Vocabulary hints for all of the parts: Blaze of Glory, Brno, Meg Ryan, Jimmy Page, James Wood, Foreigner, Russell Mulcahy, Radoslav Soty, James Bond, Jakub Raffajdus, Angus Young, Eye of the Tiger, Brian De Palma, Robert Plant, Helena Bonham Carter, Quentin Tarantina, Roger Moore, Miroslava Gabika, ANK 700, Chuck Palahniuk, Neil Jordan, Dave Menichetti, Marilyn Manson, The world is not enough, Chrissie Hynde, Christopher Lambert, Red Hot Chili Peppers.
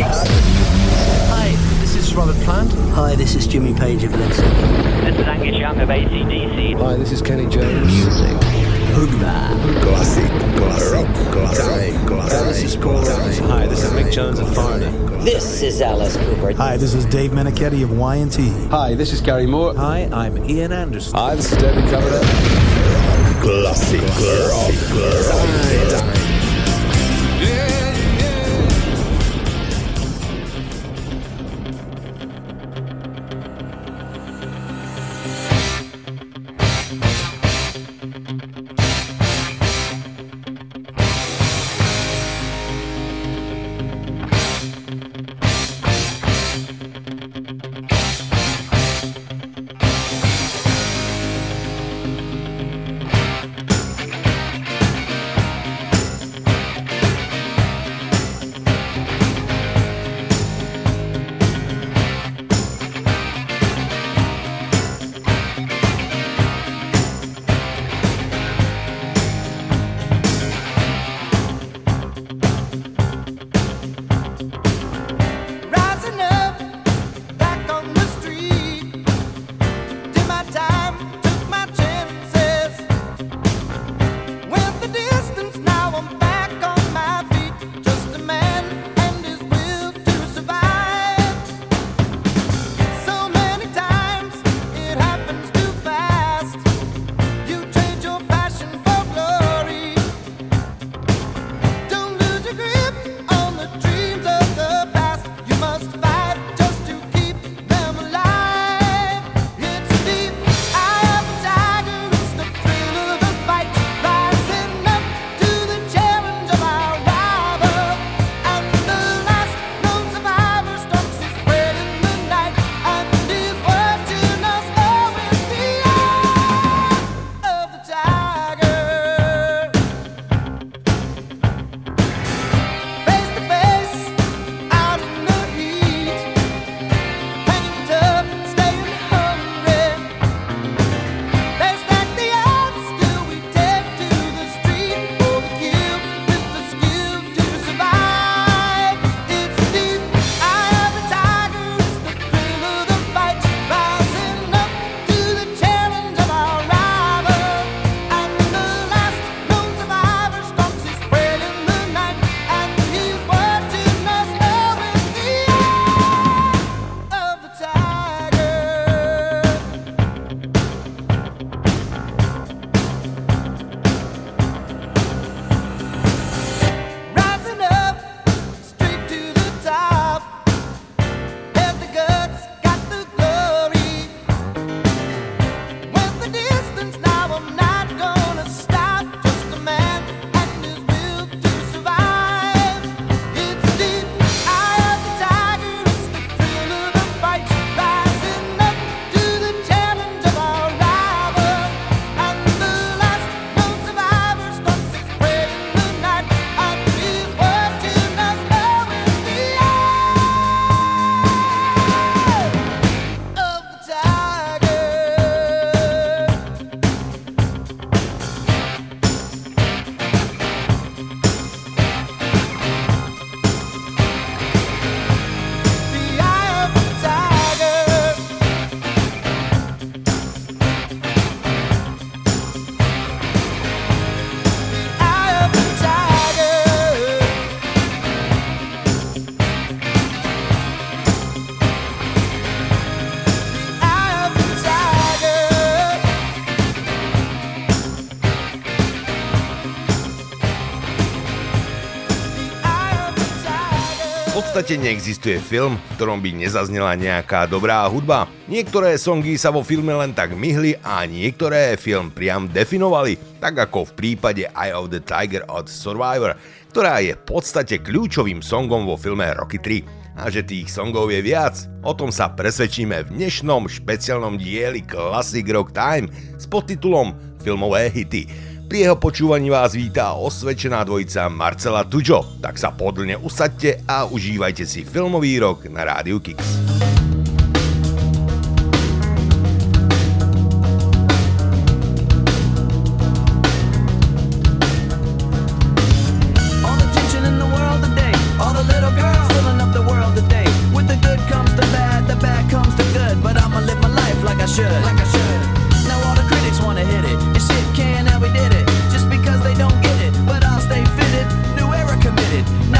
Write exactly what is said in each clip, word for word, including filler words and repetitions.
Hi, this is Robert Plant. Hi, this is Jimmy Page of Led Zeppelin. This is Angus Young of A C D C. Hi, this is Kenny Jones. Music. Hudba. Classic. Rock. Classic. Hi, this is Mick Jones of Foreigner. This is Alice Cooper. Hi, this is Dave Menichetti of Y and T. Hi, this is Gary Moore. Hi, I'm Ian Anderson. Hi, this is David Coverdale. Classic. Rock. Classic. V podstate neexistuje film, v ktorom by nezaznela nejaká dobrá hudba. Niektoré songy sa vo filme len tak myhli a niektoré film priam definovali, tak ako v prípade Eye of the Tiger od Survivor, ktorá je v podstate kľúčovým songom vo filme Rocky tri. A že tých songov je viac, o tom sa presvedčíme v dnešnom špeciálnom dieli Classic Rock Time s podtitulom Filmové hity. Pri jeho počúvaní vás vítá osvedčená dvojica Marcela Tujo. Tak sa pohodlne usaďte a užívajte si filmový rok na Rádiu Kix. All the tension in the world today, all the little girls filling up the world.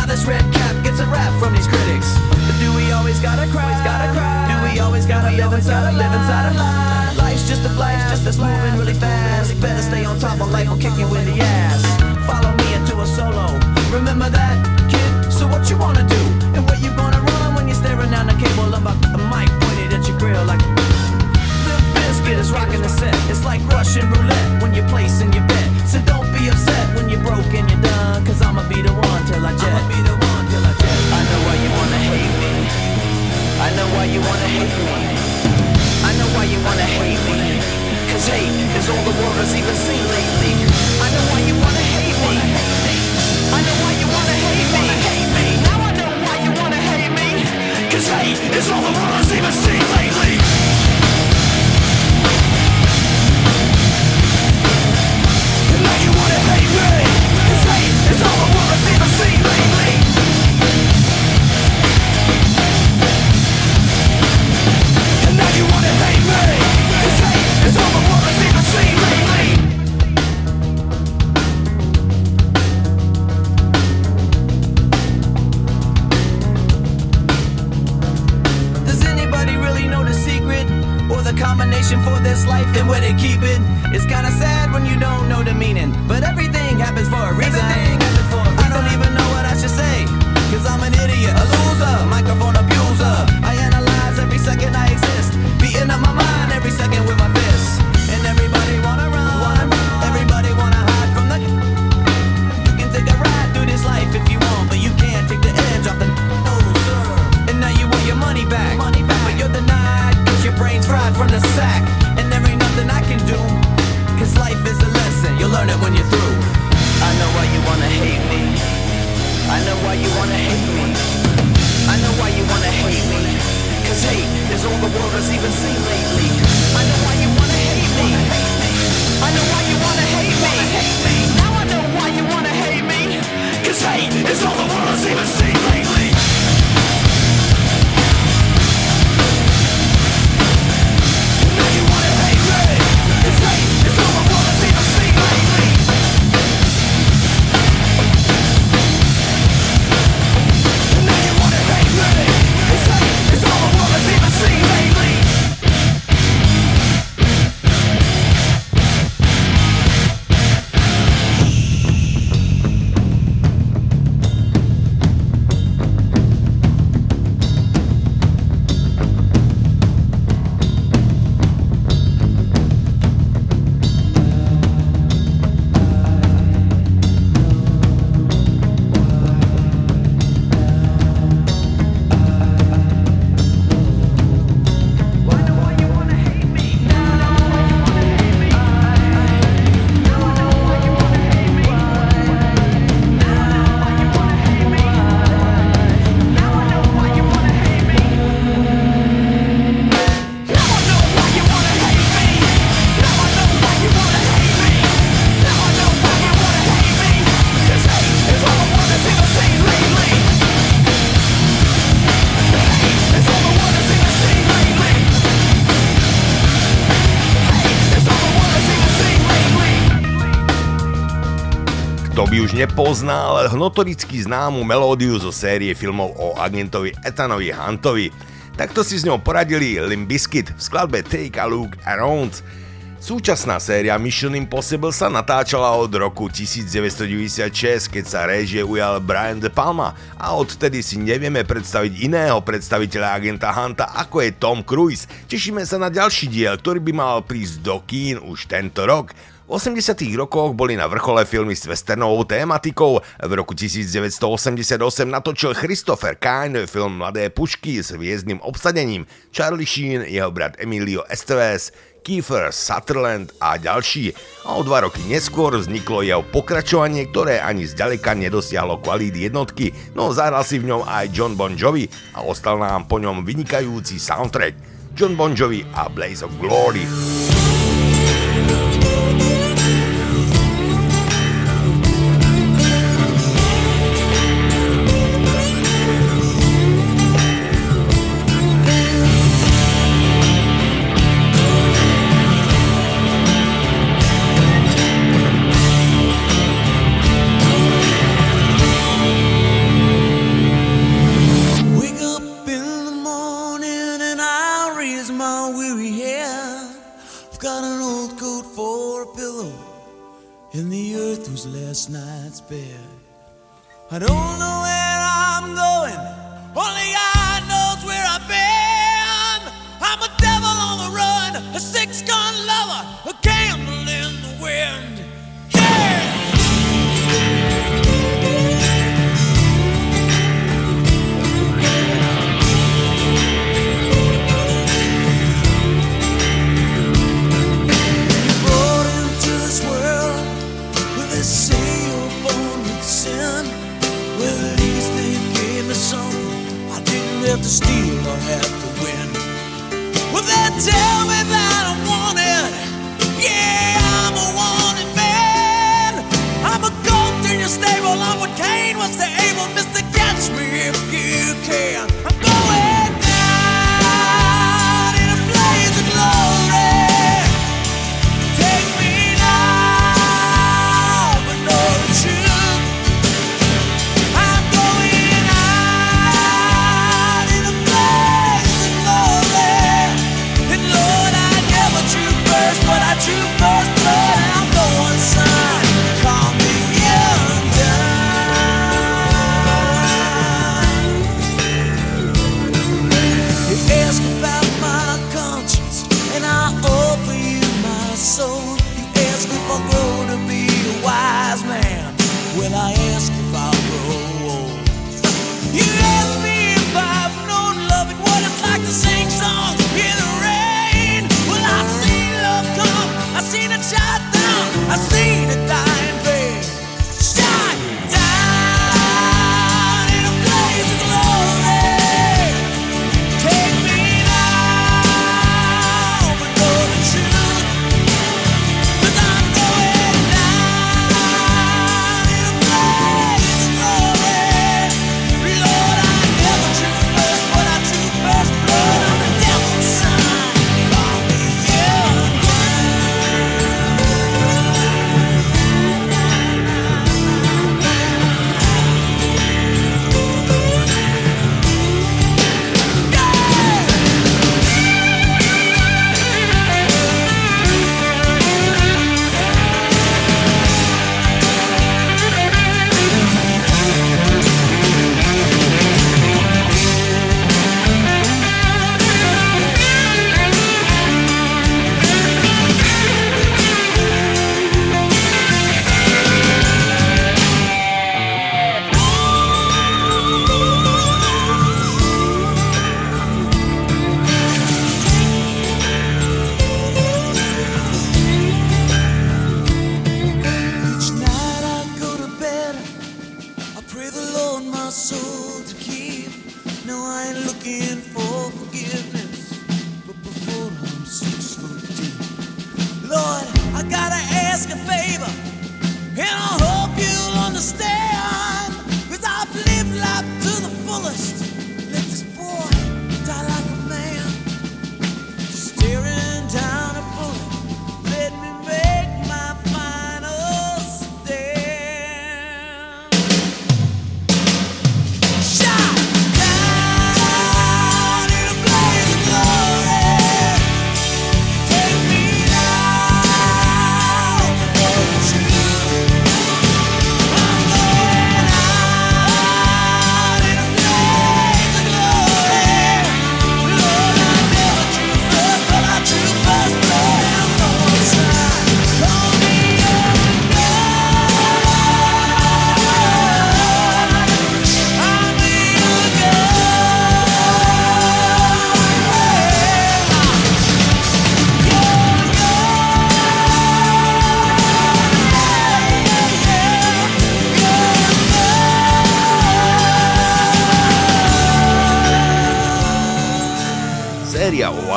Now this red cap gets a rap from these critics. But do we always gotta cry? Always gotta cry. Do we always gotta we live, always inside gotta live inside a lie? Life's just a blast, just that's moving really fast. Better stay on top or life will kick you in the ass. Follow me into a solo. Remember that, kid? So what you wanna do? And where you gonna run when you're staring down the cable of a, a mic pointed at your grill like Limp Bizkit is rocking the set. It's like Russian roulette when you're placing your bet. So don't be upset when you're broke and you're done, cause I'ma be the one till I jet. I'ma be the one till I jet. I know why you wanna hate me. I know why you wanna hate me. I know why you wanna hate me. Cause hate is all the world has even seen lately. I know why you wanna hate me. I know why you wanna hate me. Now I know why you wanna hate me. Cause hate is all the world has even seen lately. Now you wanna hate me. Cause hate is all the world has even seen lately. And now you wanna hate me. Cause hate is all the world has even seen lately. Does anybody really know the secret? Or the combination for this life and where they keep it? It's kinda sad when you don't know the meaning, but everything happens for a reason. For a reason. I don't even know what I should say, cause I'm an idiot, a loser, microphone abuser. I analyze every second I exist, beating up my mind every second with my fists. And everybody wanna run, everybody wanna hide from the. You can take a ride through this life if you want, but you can't take the edge off the loser. And now you want your money back, money back, but you're denied, cause your brain's fried from the sack. And there ain't nothing I can do, cause life is a lesson, you'll learn it when you're through. I know why you wanna hate me. I know why you wanna hate me. I know why you wanna hate me. Cause hate is all the world has even seen lately. I know why you wanna hate me. I know why you wanna hate me. Now I know why you wanna hate me. Cause hate is all the world has even seen lately. Now you wanna hate me. Cause hate is all the world has even seen lately. Už nepoznal notoricky známu melódiu zo série filmov o agentovi Ethanovi Huntovi. Takto si s ňou poradili Limp Bizkit v skladbe Take a Look Around. Súčasná séria Mission Impossible sa natáčala od roku devätnásť deväťdesiatšesť, keď sa réžie ujal Brian De Palma a odtedy si nevieme predstaviť iného predstaviteľa agenta Hunta, ako je Tom Cruise. Tešíme sa na ďalší diel, ktorý by mal prísť do kín už tento rok. V osemdesiatych rokoch boli na vrchole filmy s westernovou tématikou. V roku devätnásť osemdesiatosem natočil Christopher Cain film Mladé pušky s hviezdnym obsadením, Charlie Sheen, jeho brat Emilio Estevez, Kiefer Sutherland a ďalší. A o dva roky neskôr vzniklo jeho pokračovanie, ktoré ani zďaleka nedosiahlo kvality jednotky, no zahral si v ňom aj John Bon Jovi a ostal nám po ňom vynikajúci soundtrack John Bon Jovi a Blaze of Glory. and the earth was last night's bed. I don't know where I'm going, only God knows where I've been. I'm a devil on the run, a six-gun lover, a gamble in the wind. Have to steal or have to win. Well, they tell me that I'm wanted. Yeah, I'm a wanted man. I'm a goat in your stable. I'm what Cain was to Abel. Mister, catch me if you can. I'm going down in a blaze of glory. Take me now, but no truth.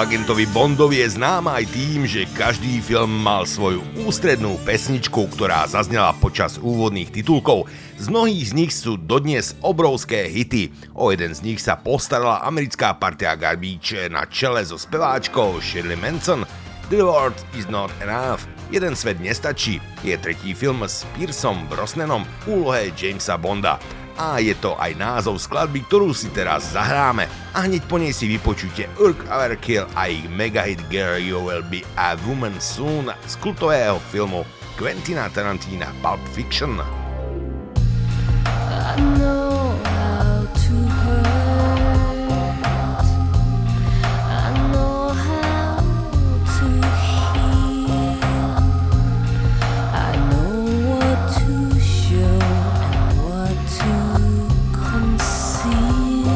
Agentovi Bondovi je známa aj tým, že každý film mal svoju ústrednú pesničku, ktorá zaznela počas úvodných titulkov. Z mnohých z nich sú dodnes obrovské hity. O jeden z nich sa postarala americká partia Garbage na čele so speváčkou Shirley Manson. The World Is Not Enough. Jeden svet nestačí. Je tretí film s Pierceom Brosnanom v úlohe Jamesa Bonda. A je to aj názov skladby, ktorú si teraz zahráme. A hneď po nej si vypočujte Urk Overkill a ich megahit Girl You Will Be a Woman Soon z kultového filmu Quentina Tarantina, Pulp Fiction. I know how to hurt. I know how to heal. I know what to show and what to conceal.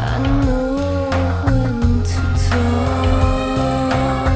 I know when to talk, and I know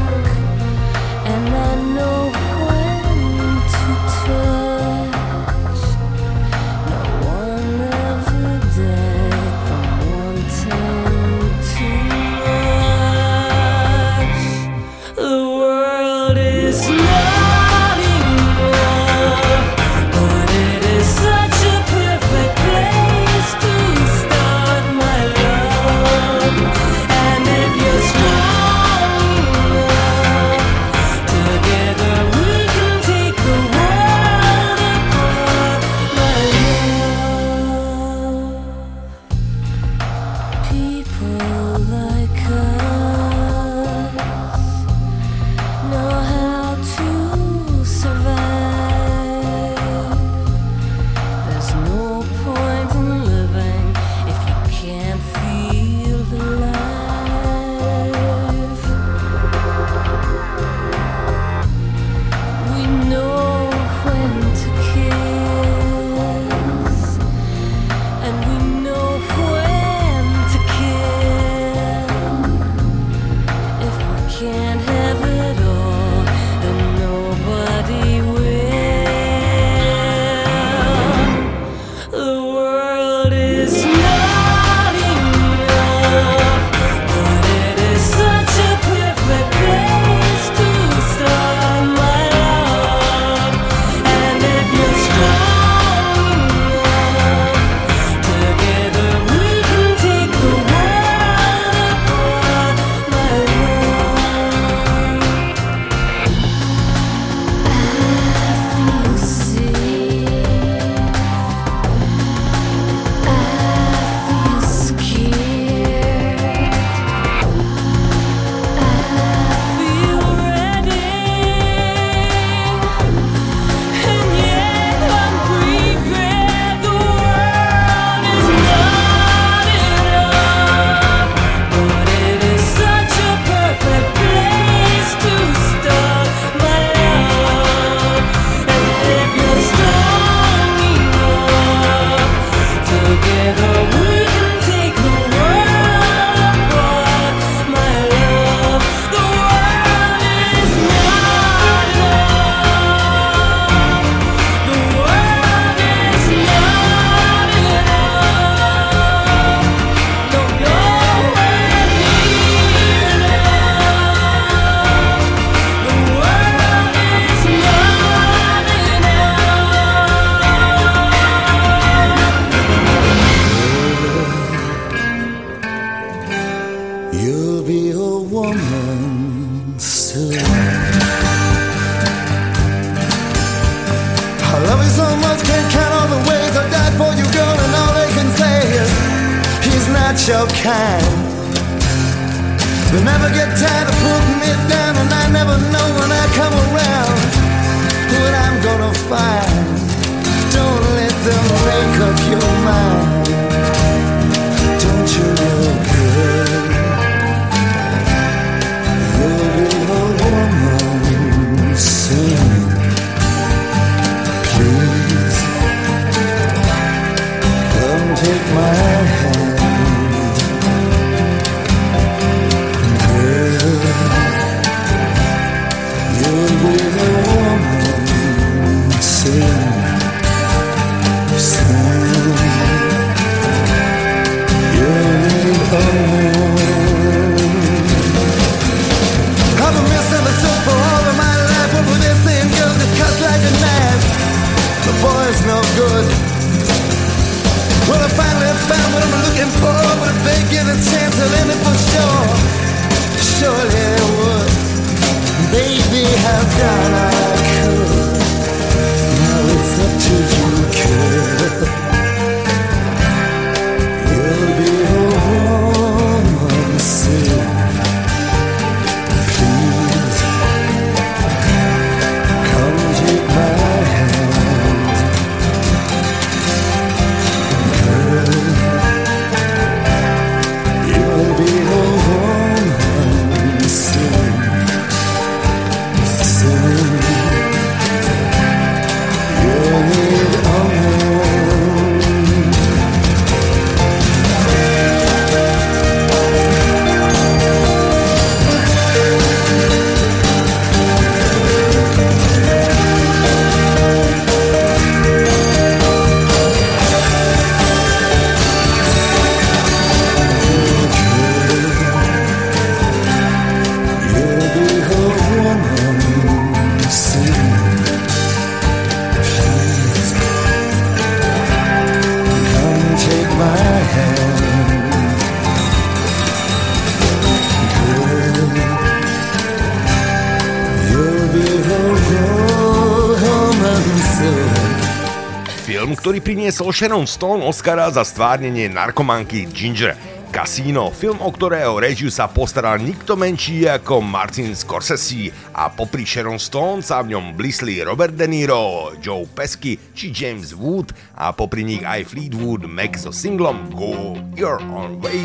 film, ktorý priniesol Sharon Stone Oscara za stvárnenie narkomanky Ginger. Casino, film, o ktorého režiu sa postaral nikto menší ako Martin Scorsese a popri Sharon Stone sa v ňom blísli Robert De Niro, Joe Pesci či James Wood a popri nich aj Fleetwood Mac so singlom Go Your Own Way.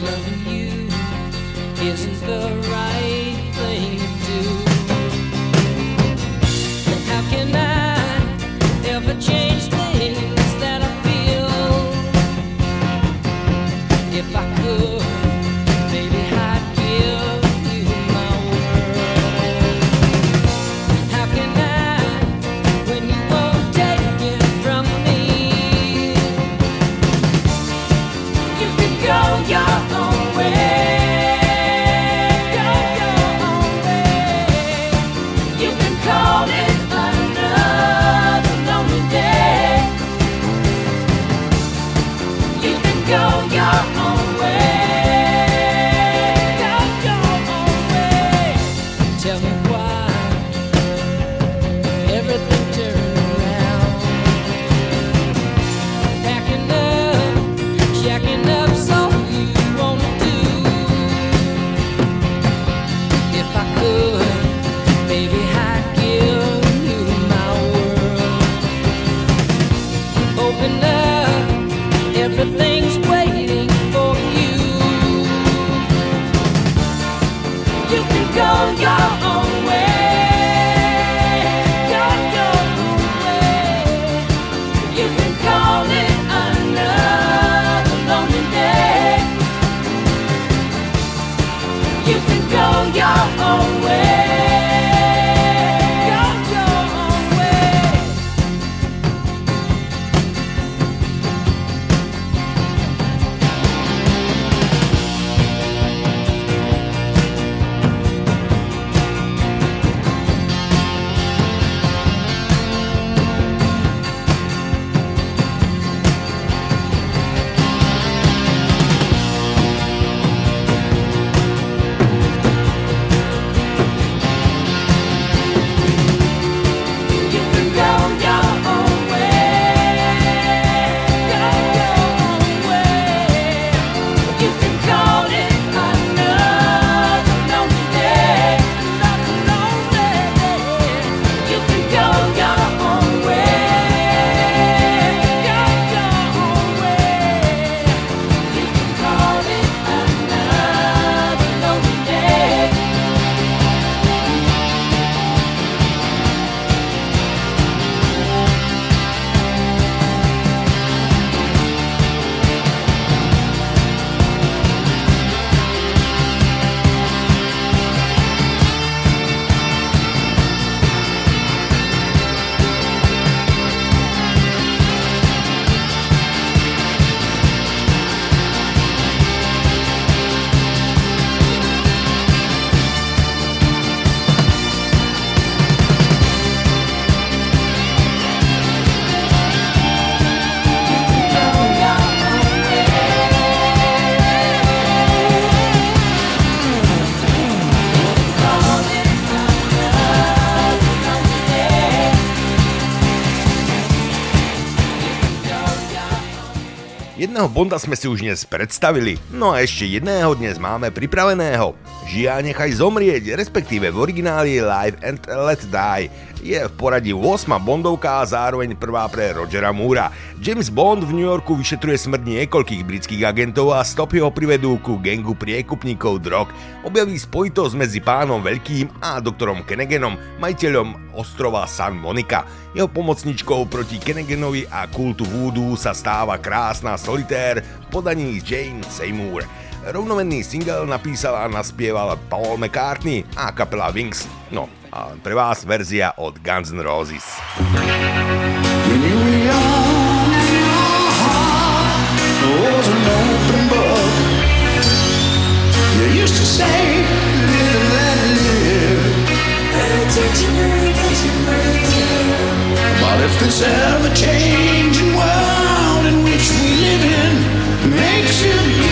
Loving you isn't the right thing to do. How can I ever change things? If I could, baby, I'd give you my world. How can I, when you won't take it from me? You can go your own way. Go your own way. You can call it another lonely day. You can go your own way. Jedného Bonda sme si už dnes predstavili, no a ešte jedného dnes máme pripraveného. Žia nechaj zomrieť, respektíve v origináli Live and Let Die. Je v poradí ôsma Bondovka a zároveň prvá pre Rogera Moora. James Bond v New Yorku vyšetruje smrť niekoľkých britských agentov a stopy ho privedú ku gangu priekupníkov drog. Objaví spojitosť medzi pánom Veľkým a doktorom Kennegenom, majiteľom ostrova San Monica. Jeho pomocničkou proti Kennegenovi a kultu vúdu sa stáva krásna solitér v podaní Jane Seymour. Rovnomenný single napísal a naspieval Paul McCartney a kapela Wings. No, a pre vás verzia od Guns N' Roses. Living last night.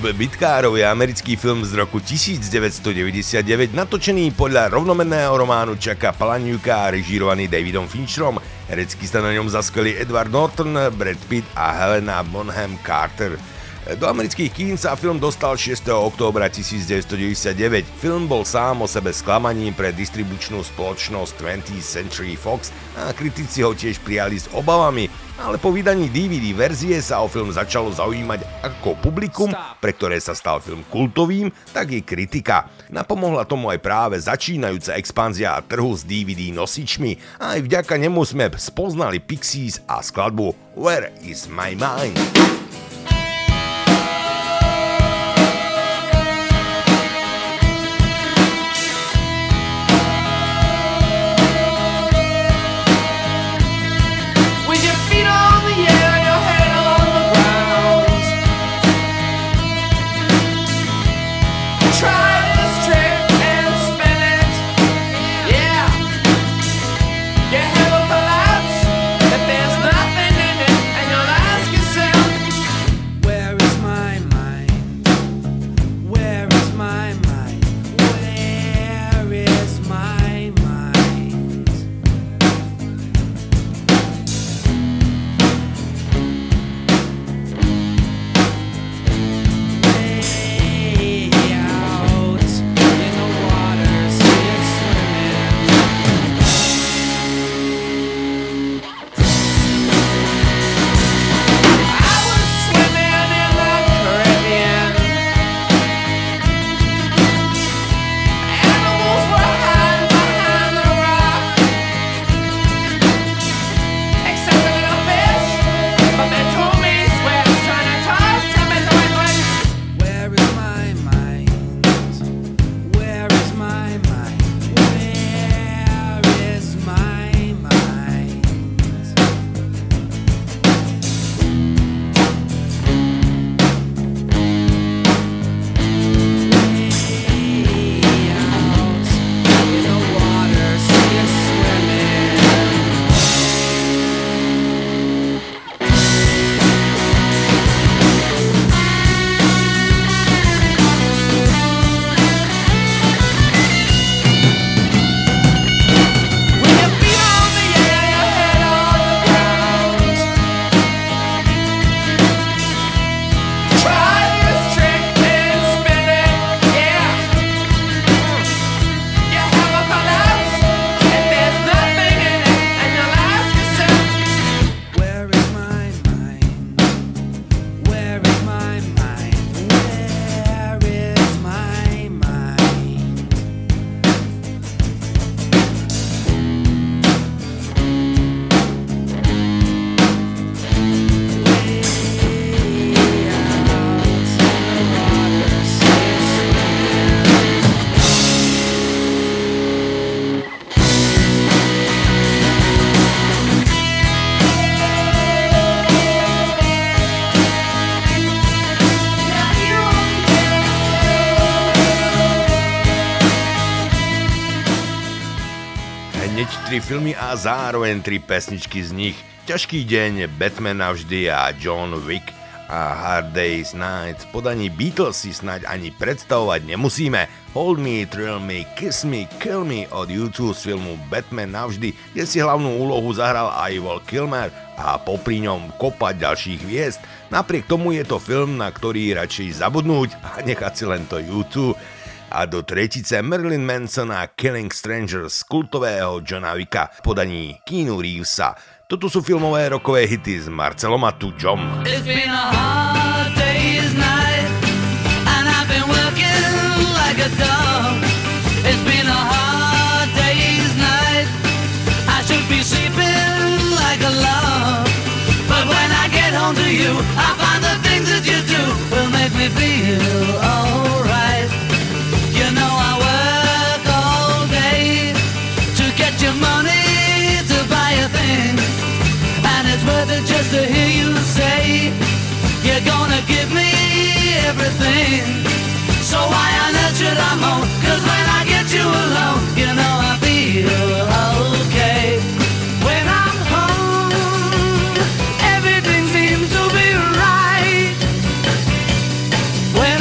klube bitkárov je americký film z roku devätnásťstodeväťdesiatdeväť, natočený podľa rovnomenného románu Chucka Palahniuka a režírovaný Davidom Fincherom. Herecky sa na ňom zaskveli Edward Norton, Brad Pitt a Helena Bonham Carter. Do amerických kín sa film dostal šiesteho októbra devätnásťstodeväťdesiatdeväť. Film bol sám o sebe sklamaním pre distribučnú spoločnosť twentieth Century Fox a kritici ho tiež prijali s obavami, ale po vydaní dé vé dé verzie sa o film začalo zaujímať ako publikum, pre ktoré sa stal film kultovým, tak i kritika. Napomohla tomu aj práve začínajúca expanzia trhu s dé vé dé nosičmi a aj vďaka nemu sme spoznali Pixies a skladbu Where is my mind? Tri filmy a zároveň tri pesničky z nich. Ťažký deň, Batman navždy a John Wick a Hard Day's Night. Podaní Beatles si snáď ani predstavovať nemusíme. Hold Me, Thrill Me, Kiss Me, Kill Me od YouTube z filmu Batman navždy, kde si hlavnú úlohu zahral aj Val Kilmer a popri ňom kopa ďalších hviezd. Napriek tomu je to film, na ktorý radšej zabudnúť a nechať si len to YouTube. A do tretice Marilyn Manson a Killing Strangers kultového Johna Wicka v podaní Keanu Reevesa. Toto sú filmové rokové hity s Marcelom a Tujom. It's been a hard day's night and I've been working like a dog. It's been a hard day's night. I should be sleeping like a log. But when I get home to you, I find the things that you do will make me feel alright. You know I work all day to get your money to buy a thing, and it's worth it just to hear you say you're gonna give me everything. So why on earth should I moan? 'Cause when I get you alone, you know I feel okay. When I'm home, everything seems to be right. When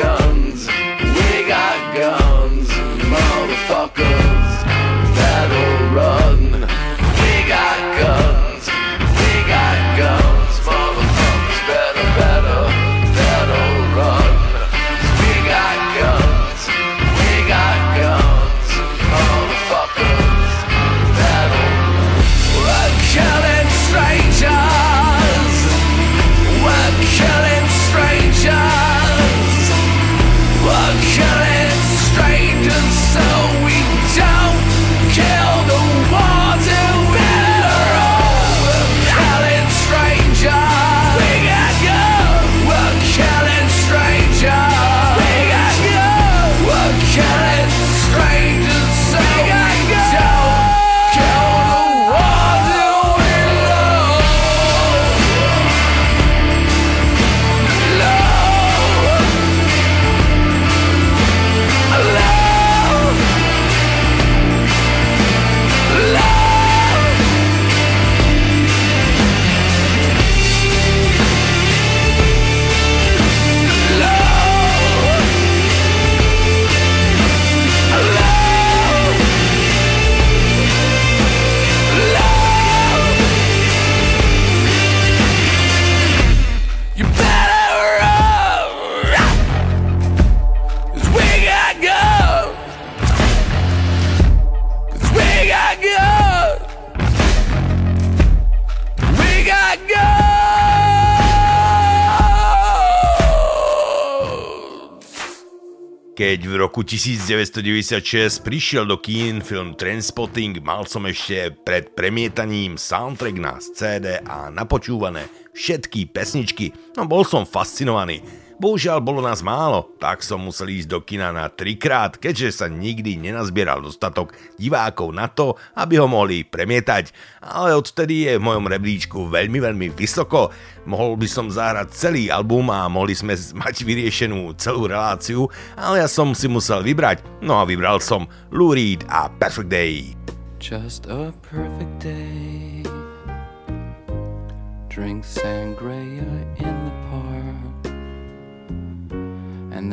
Guns, Keď v roku devätnásťstodeväťdesiatšesť prišiel do kín film Trainspotting, mal som ešte pred premietaním soundtrack na cé dé a napočúvané všetky pesničky, no bol som fascinovaný. Bohužiaľ bolo nás málo, tak som musel ísť do kina na trikrát, keďže sa nikdy nenazbieral dostatok divákov na to, aby ho mohli premietať, ale odtedy je v mojom rebríčku veľmi, veľmi vysoko. Mohol by som zahrať celý album a mohli sme mať vyriešenú celú reláciu, ale ja som si musel vybrať, no a vybral som Lou Reed a Perfect Day. Just a perfect day. Drink sangria in the park. And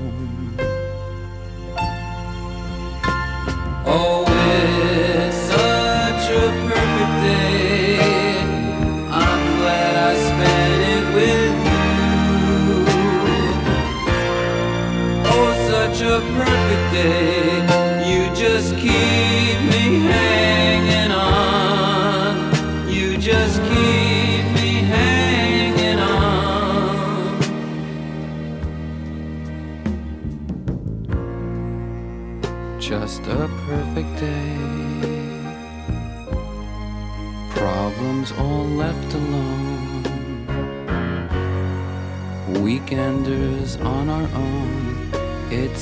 Oh. A perfect day, you just keep me hanging on, you just keep me hanging on. Just a perfect day, problems all left alone, weekenders on our own. It's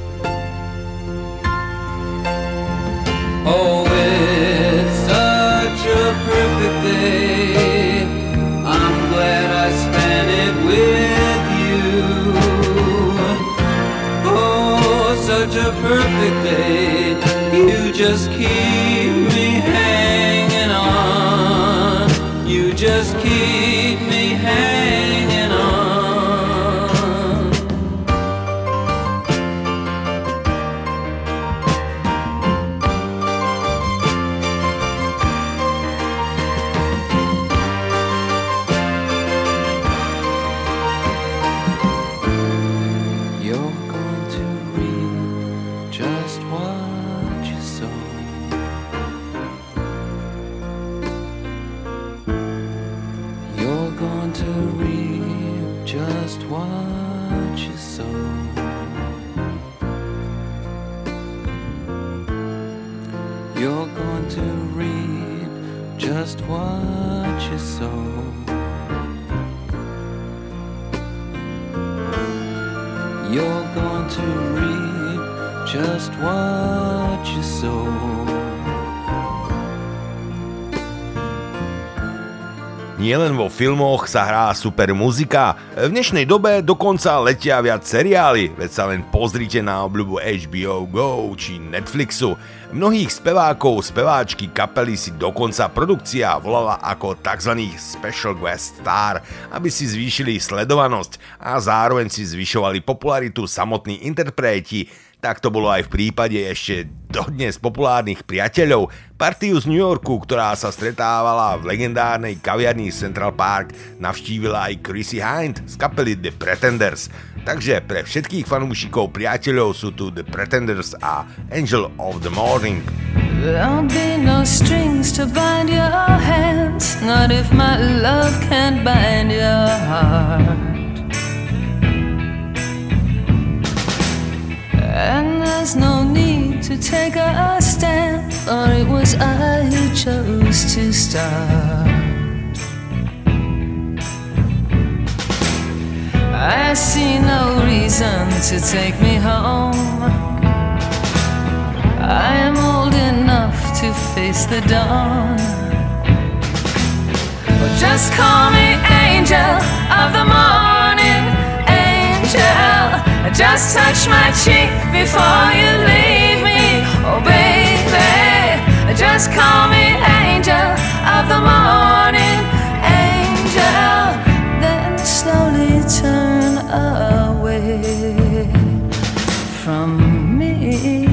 Oh, it's such a perfect day. Such a perfect day, you just keep me hanging on, you just keep me hanging on. You're going to read just what you saw. You're going to reap just what you sow. You're going to reap just what you sow. You're going to reap just what you sow. Nielen vo filmoch sa hrá super muzika. V dnešnej dobe dokonca letia viac seriály, veď sa len pozrite na obľubu há bé ó Go či Netflixu. Mnohých spevákov, speváčky, kapely si dokonca produkcia volala ako tzv. Special guest star, aby si zvýšili sledovanosť a zároveň si zvyšovali popularitu samotní interpreti. Tak to bolo aj v prípade ešte dodnes populárnych priateľov. Partiu z New Yorku, ktorá sa stretávala v legendárnej kaviarni Central Park, navštívila aj Chrissie Hynde z kapely The Pretenders. Takže pre všetkých fanúšikov priateľov sú tu The Pretenders a Angel of the Morning. There'll be no strings to bind your hands, not if my love can bind your heart. And there's no need to take a stand, for it was I who chose to start. I see no reason to take me home. I am old enough to face the dawn. Well, just call me angel of the morning, angel. Just touch my cheek before you leave me. Oh baby, just call me angel of the morning. Angel, then slowly turn away from me.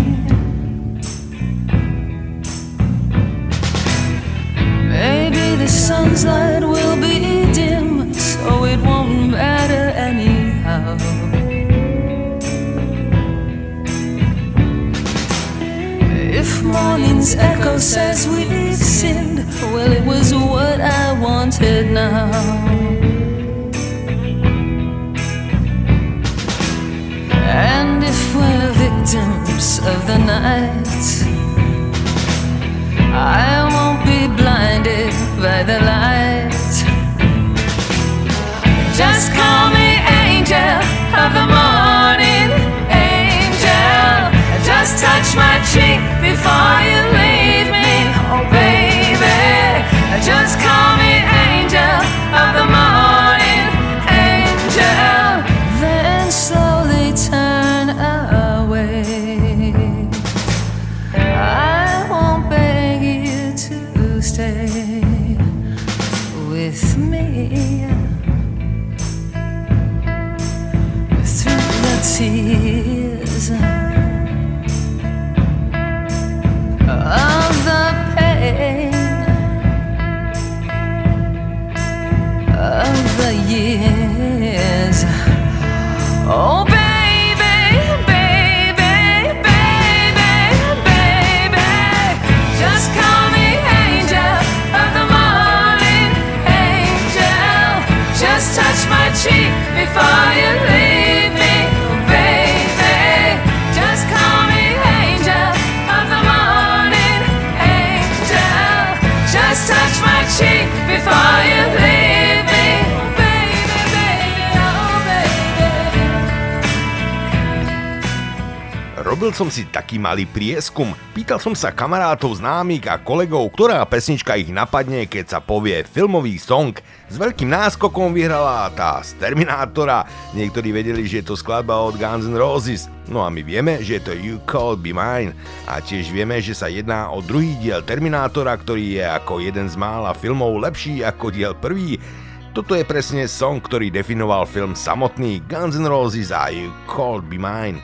Maybe the sun's light will be dim, so it won't matter anyhow. If morning's echo says we've sinned, well, it was what I wanted now. And if we're victims of the night, I won't be blinded by the light. Just call me angel of the morning, angel. Just touch my cheek before you leave me. Oh baby, just call me angel of the morning, angel. Then slowly turn away. I won't beg you to stay with me through the tears of the pain of the years. Oh baby, baby, baby, baby, just call me angel of the morning, angel. Just touch my cheek before you leave me. Oh baby, just call me angel of the morning. Just touch my cheek before you leave me. Oh baby, baby, oh baby. Robil som si taký malý prieskum. Pýtal som sa kamarátov, známych a kolegov, ktorá pesnička ich napadne, keď sa povie filmový song. S veľkým náskokom vyhrala tá z Terminátora. Niektorí vedeli, že je to skladba od Guns N' Roses. No a my vieme, že je to You Could Be Mine. A tiež vieme, že sa jedná o druhý diel Terminátora, ktorý je ako jeden z mála filmov lepší ako diel prvý. Toto je presne song, ktorý definoval film samotný, Guns N' Roses a You Could Be Mine.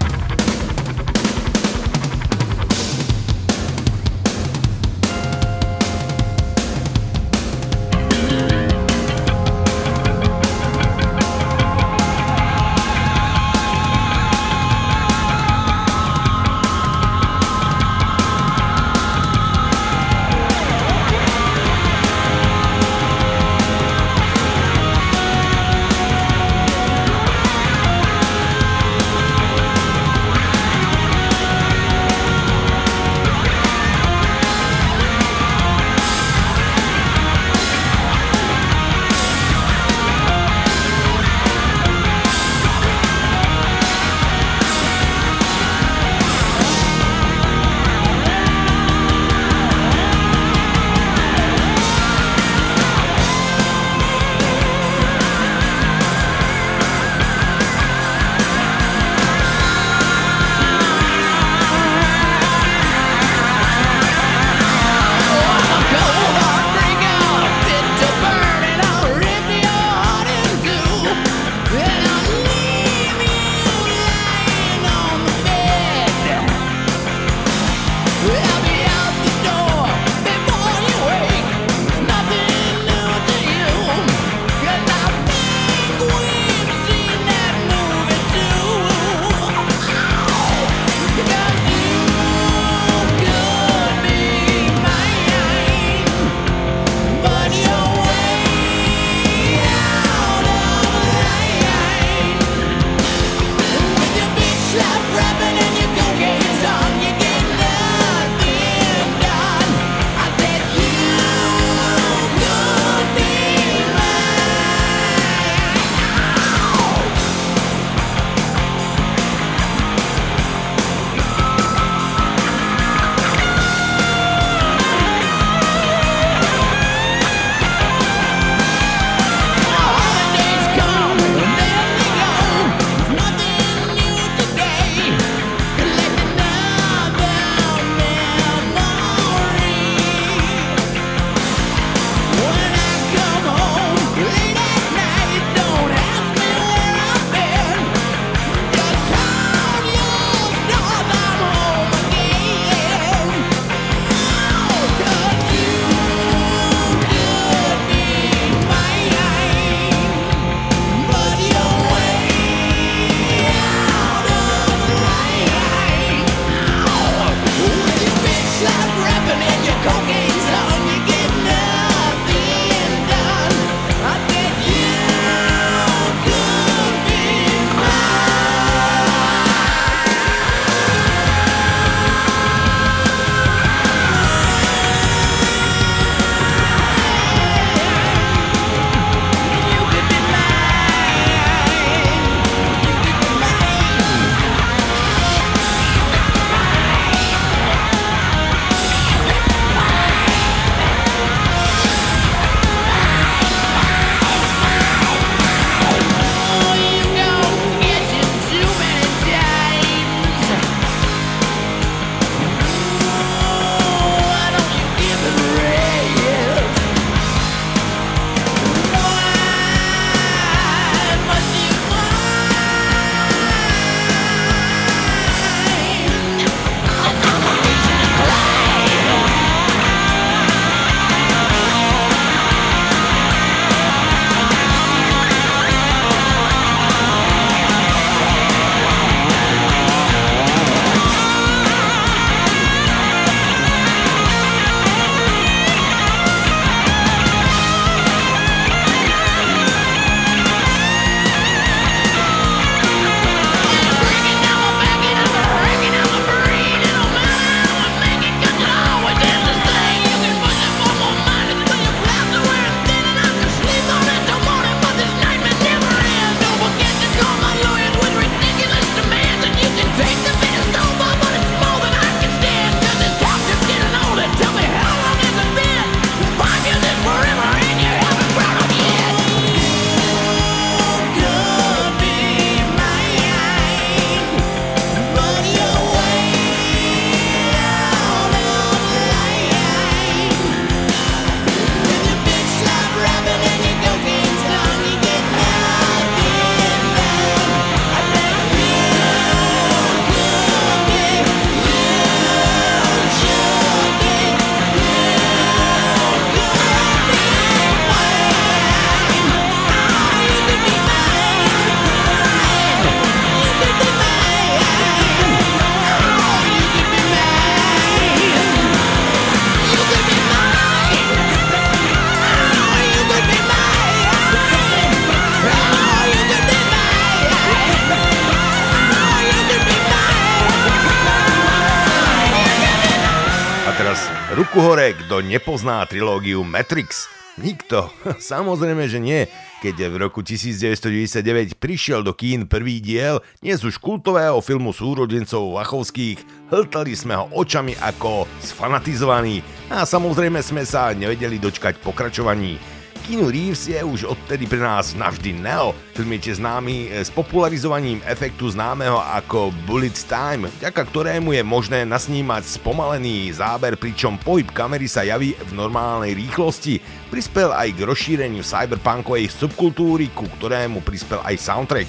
Ruku hore, kto nepozná trilógiu Matrix? Nikto. Samozrejme, že nie. Keď v roku devätnásťstodeväťdesiatdeväť prišiel do kín prvý diel dnes už kultového filmu súrodencov Wachovských, hltali sme ho očami ako sfanatizovaní a samozrejme sme sa nevedeli dočkať pokračovaní. Keanu Reeves je už odtedy pre nás navždy Neo. Film je známy s popularizovaním efektu známeho ako Bullet Time, vďaka ktorému je možné nasnímať spomalený záber, pričom pohyb kamery sa javí v normálnej rýchlosti. Prispel aj k rozšíreniu cyberpunkovej subkultúry, ku ktorému prispel aj soundtrack.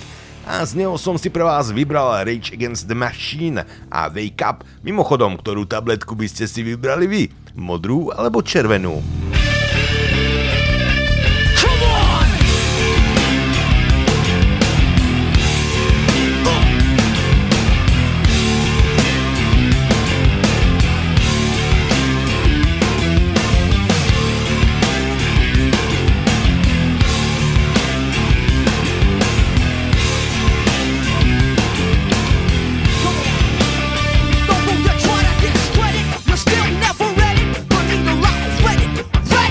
A z neho som si pre vás vybral Rage Against the Machine a Wake Up. Mimochodom, ktorú tabletku by ste si vybrali vy? Modrú alebo červenú? Right!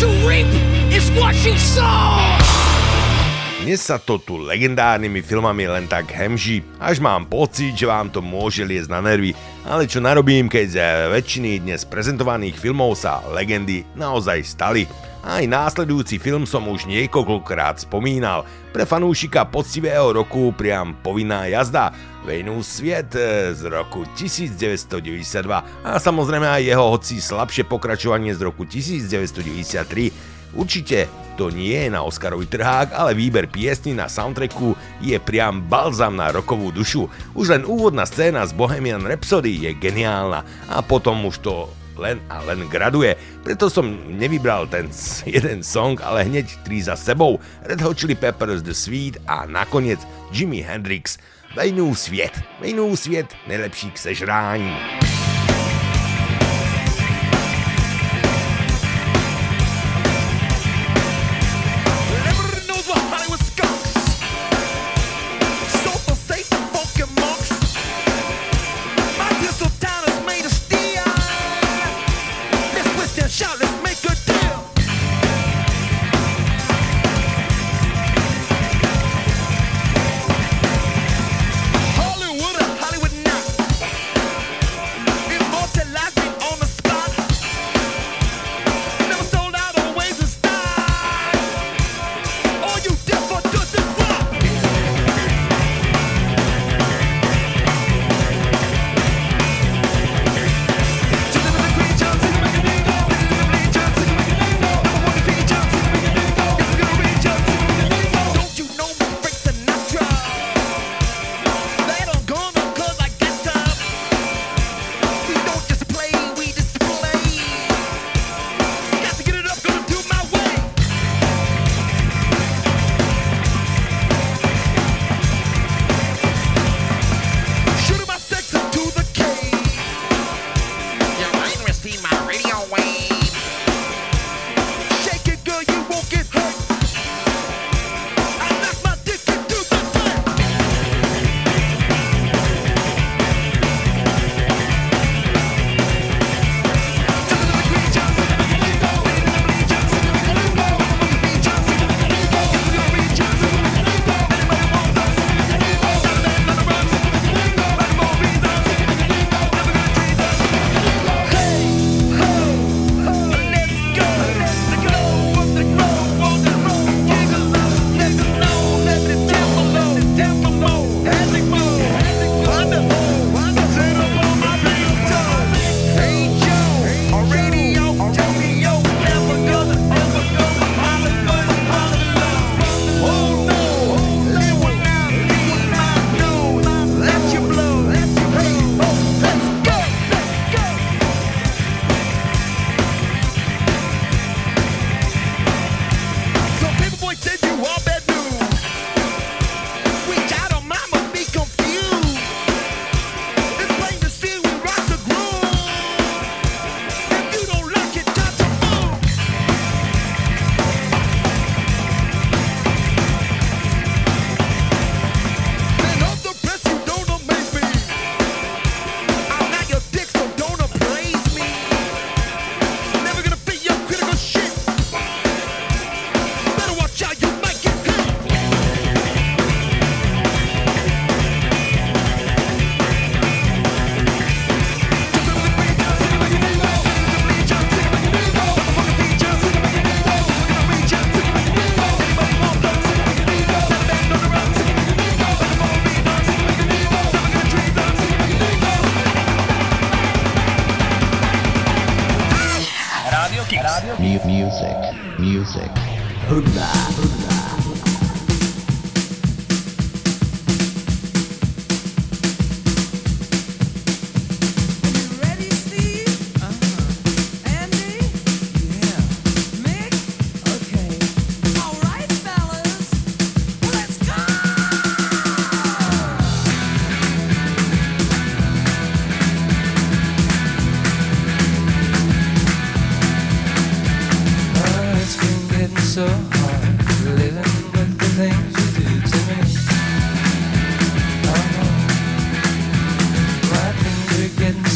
you reap is what you sow. Dnes sa to tu legendárnymi filmami len tak hemží, až mám pocit, že vám to môže liezť na nervy, ale čo narobím, keď z väčšiny dnes prezentovaných filmov sa legendy naozaj stali. Aj následujúci film som už niekoľkokrát spomínal. Pre fanúšika poctivého roku priam povinná jazda. Vejnú sviet z roku devätnásťstodeväťdesiatdva a samozrejme aj jeho hoci slabšie pokračovanie z roku devätnásťstodeväťdesiattri. Určite to nie je na Oscarový trhák, ale výber piesní na soundtracku je priam balzam na rokovú dušu. Už len úvodná scéna z Bohemian Rhapsody je geniálna a potom už to len a len graduje. Preto som nevybral ten jeden song, ale hneď tri za sebou. Red Hot Chili Peppers, The Sweet a nakoniec Jimi Hendrix. Vejnú svět, vejnú svět, nejlepší k sežrání.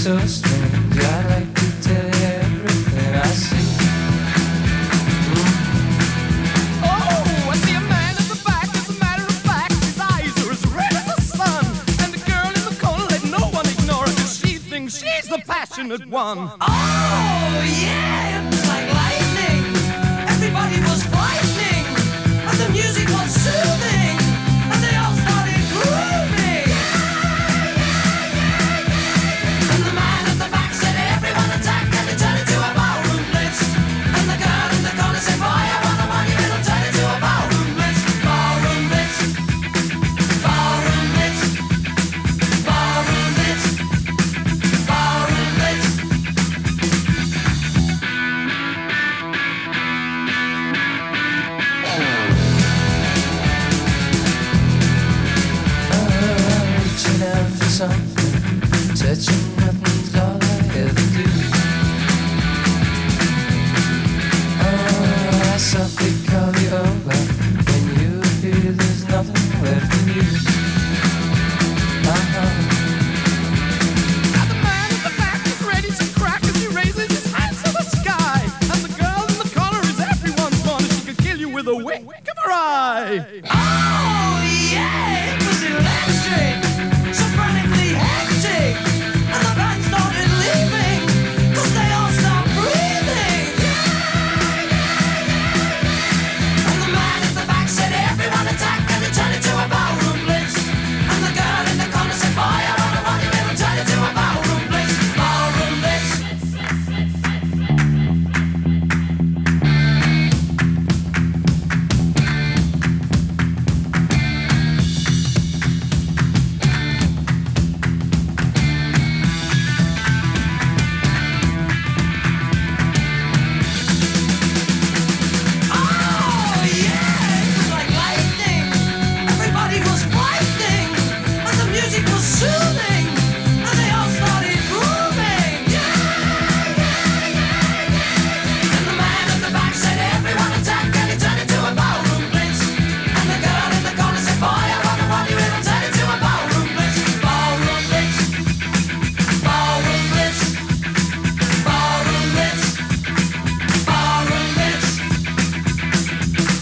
So strange, I like to tell you everything I see. passionate one. Oh, yeah, it was like lightning. Everybody was frightening, and the music was soothing, and they all started grooving. Yeah, yeah, yeah, yeah. And the man at the back said, everyone attack, and they turned into a ballroom blitz. And the girl in the corner said, boy, I want a monumental, turn into a ballroom blitz. Ballroom blitz. Ballroom blitz. Ballroom blitz. Ballroom blitz. Oh, I'm reaching out for something, touching nothing's all I ever do. Oh, I softly call you over, when you appear there's nothing left in you. Uh-huh. Now the man at the back is ready to crack as he raises his hands to the sky. And the girl in the corner is everyone's one, and she could kill you with a wink of her eye. Oh, yeah, it was electric, sopranically hectic, and the band started leaving, cause they all stopped breathing. Yeah, yeah, yeah, yeah. And the man at the back said, everyone attack, and they turned into a ballroom blitz. And the girl in the corner said, boy, I want a monumental, turn into a ballroom blitz. Ballroom blitz. Oh, yeah, it was like lightning. Everybody was frightening, and the music was soothing, and they all started grooving. Yeah, yeah, yeah, yeah. And the man at the back said, everyone attack, and he turned into a ballroom blitz. And the girl in the corner said, boy, I want a monumental, turn into a ballroom blitz. Ballroom blitz. Ballroom blitz. Ballroom blitz. Ballroom blitz.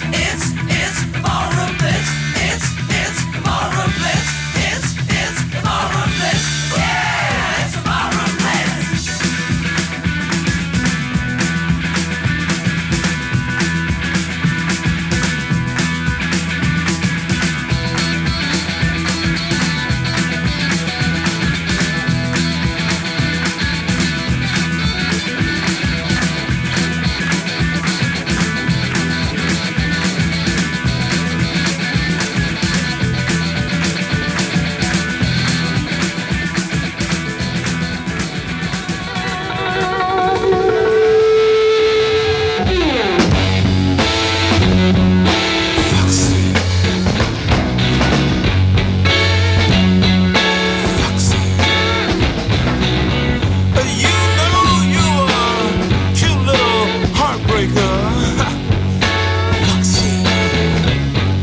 It's, it's the ballroom blitz. It's, it's the ballroom blitz. It's, it's the ballroom blitz. Yeah, it's the ballroom blitz. You know you are a cute little heartbreaker. Foxy.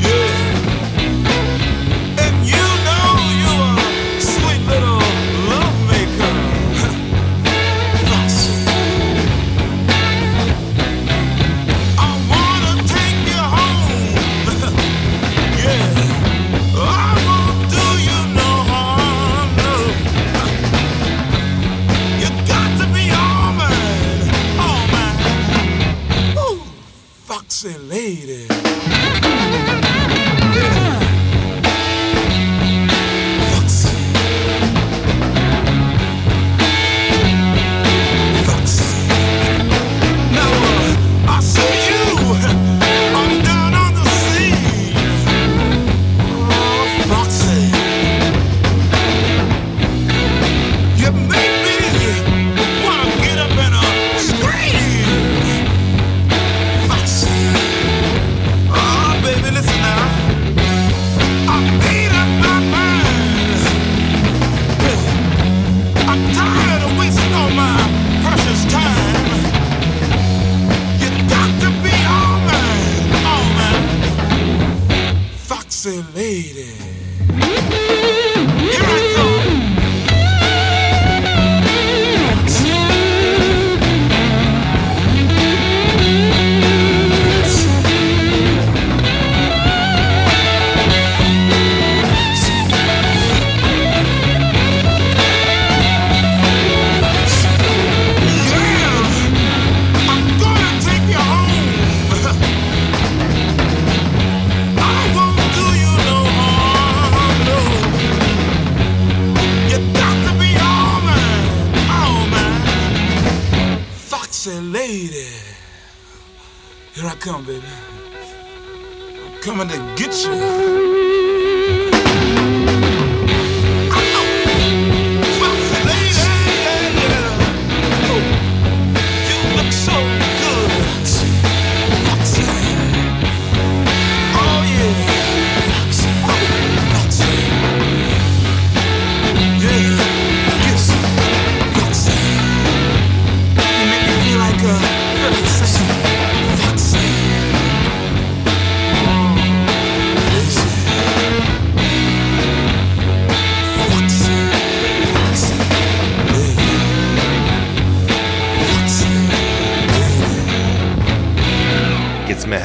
Yeah. And you know you are a sweet little lovemaker. Foxy. I wanna take you home. Yeah. I won't do you no harm, no. You got to be all mine, all mine. Ooh, foxy lady. Foxy. Foxy. Now, uh, I see you. I'm down on the sea. Oh, foxy. You make me wanna get up and uh, scream, foxy. Oh, Yeah. Here I come, baby. I'm coming to get you.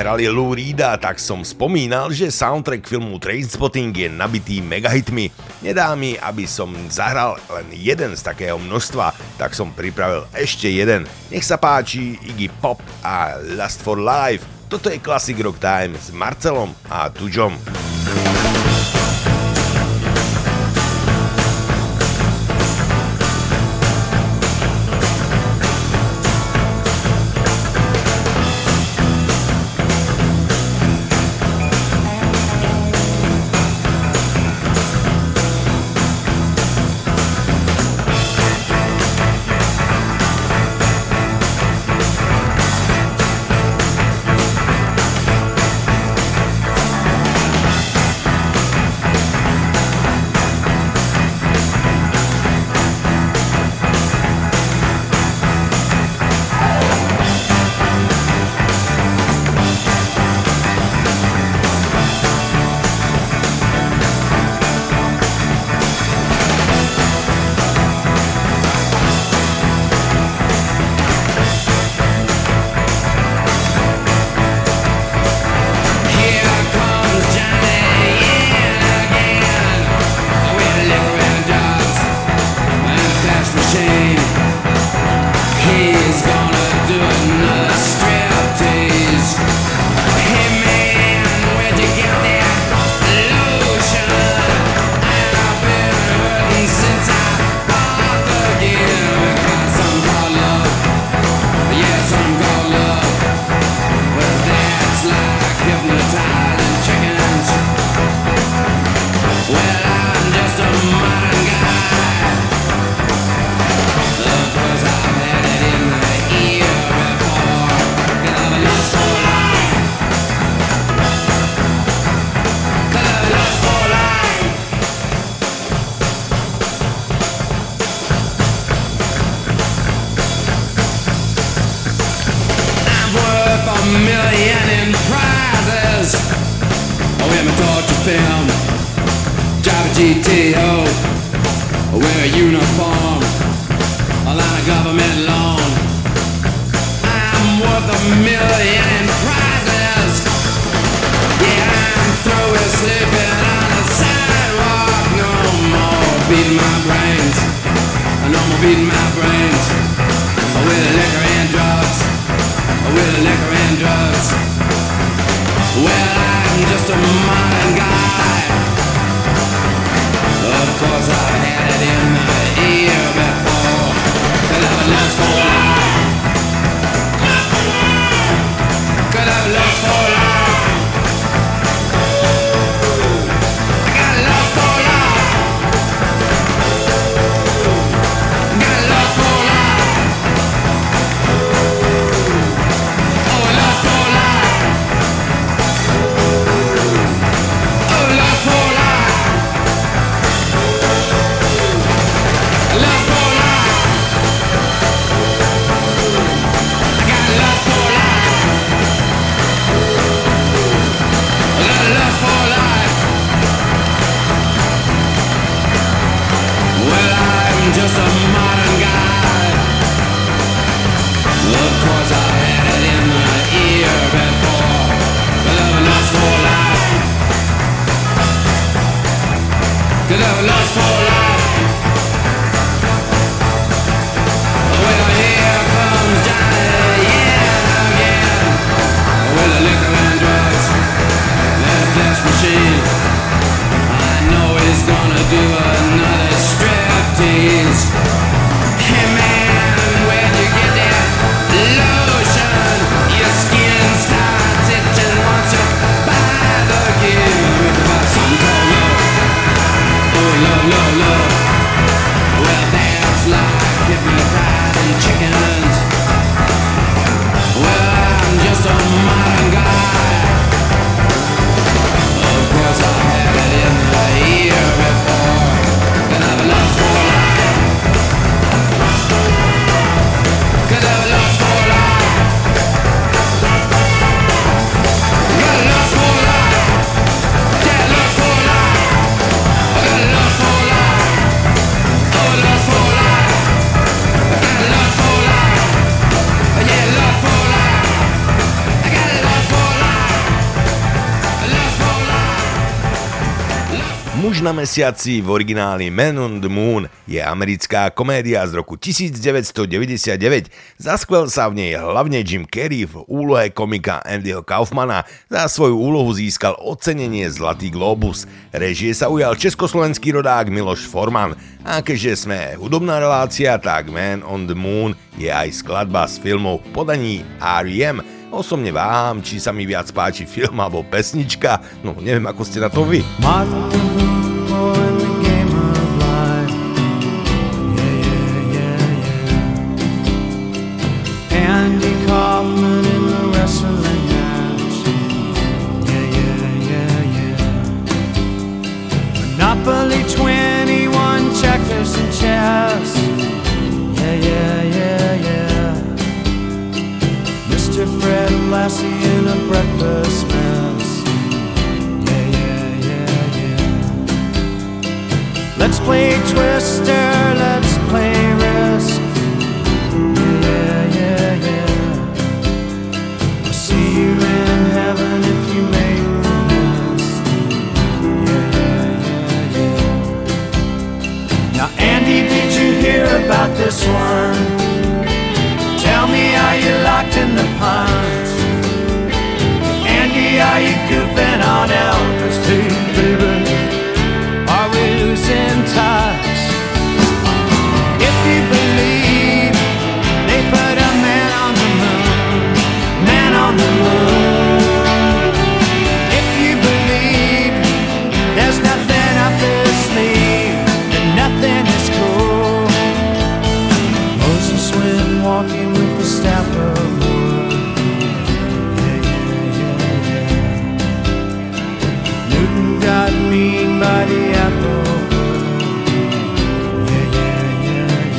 Hrali Lou Reeda, tak som spomínal, že soundtrack filmu Trainspotting je nabitý megahitmi. Nedá mi, aby som zahral len jeden z takého množstva, tak som pripravil ešte jeden. Nech sa páči Iggy Pop a Lust for Life. Toto je Classic Rock Time s Marcelom a Tujom. Na mesiaci v origináli Man on the Moon je americká komédia z roku devätnásťstodeväťdesiatdeväť. Zaskvel sa v nej hlavne Jim Carrey v úlohe komika Andyho Kaufmana. Za svoju úlohu získal ocenenie Zlatý globus. Režie sa ujal československý rodák Miloš Forman. A keďže sme hudobná relácia, tak Man on the Moon je aj skladba z filmov v podaní er í em. Osobne váham, či sa mi viac páči film alebo pesnička. No neviem, ako ste na to vy. Kaufman in the wrestling match. Yeah, yeah, yeah, yeah. Monopoly twenty-one, checkers and chess. Yeah, yeah, yeah, yeah. Mister Fred Lassie in a breakfast mess. Yeah, yeah, yeah, yeah. Let's play Twister, let's play Risk. Heaven if you make the best. Yeah, yeah, yeah, yeah. Now Andy, did you hear about this one? Tell me, are you locked in the pond? Andy, are you goofing on Elvis too, baby? Are we losing touch? If you believe they put a man on the moon, man on the moon. There's nothing up his sleeve, and nothing is cool. Moses went walking with the staff of wood. Yeah, yeah, yeah, yeah. Newton got mean by the apple. Yeah, yeah, yeah,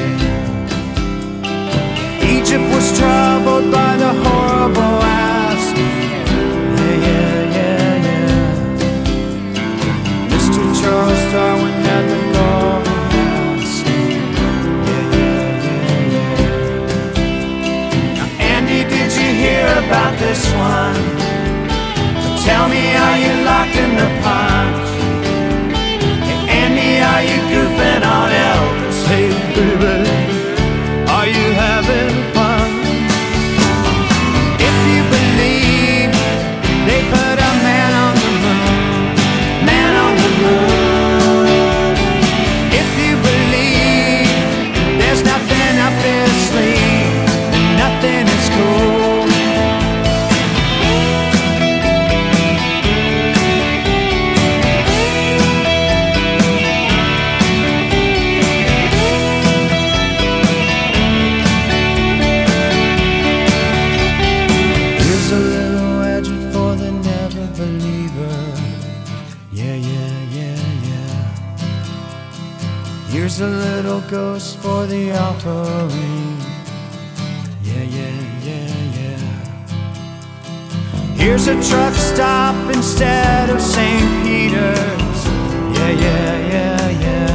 yeah. Egypt was troubled by the horrible asp. Yeah, yeah. Charles Darwin had the golden house. Yeah, yeah, yeah, yeah. Now Andy, did you hear about this one? Tell me, are you locked in the pond? Hey, Andy, are you goofing on Elvis? Hey, baby, are you having fun? If you believe they put a man on the moon, man on the moon. A little ghost for the offering. Yeah, yeah, yeah, yeah. Here's a truck stop instead of Saint Peter's. Yeah, yeah, yeah, yeah.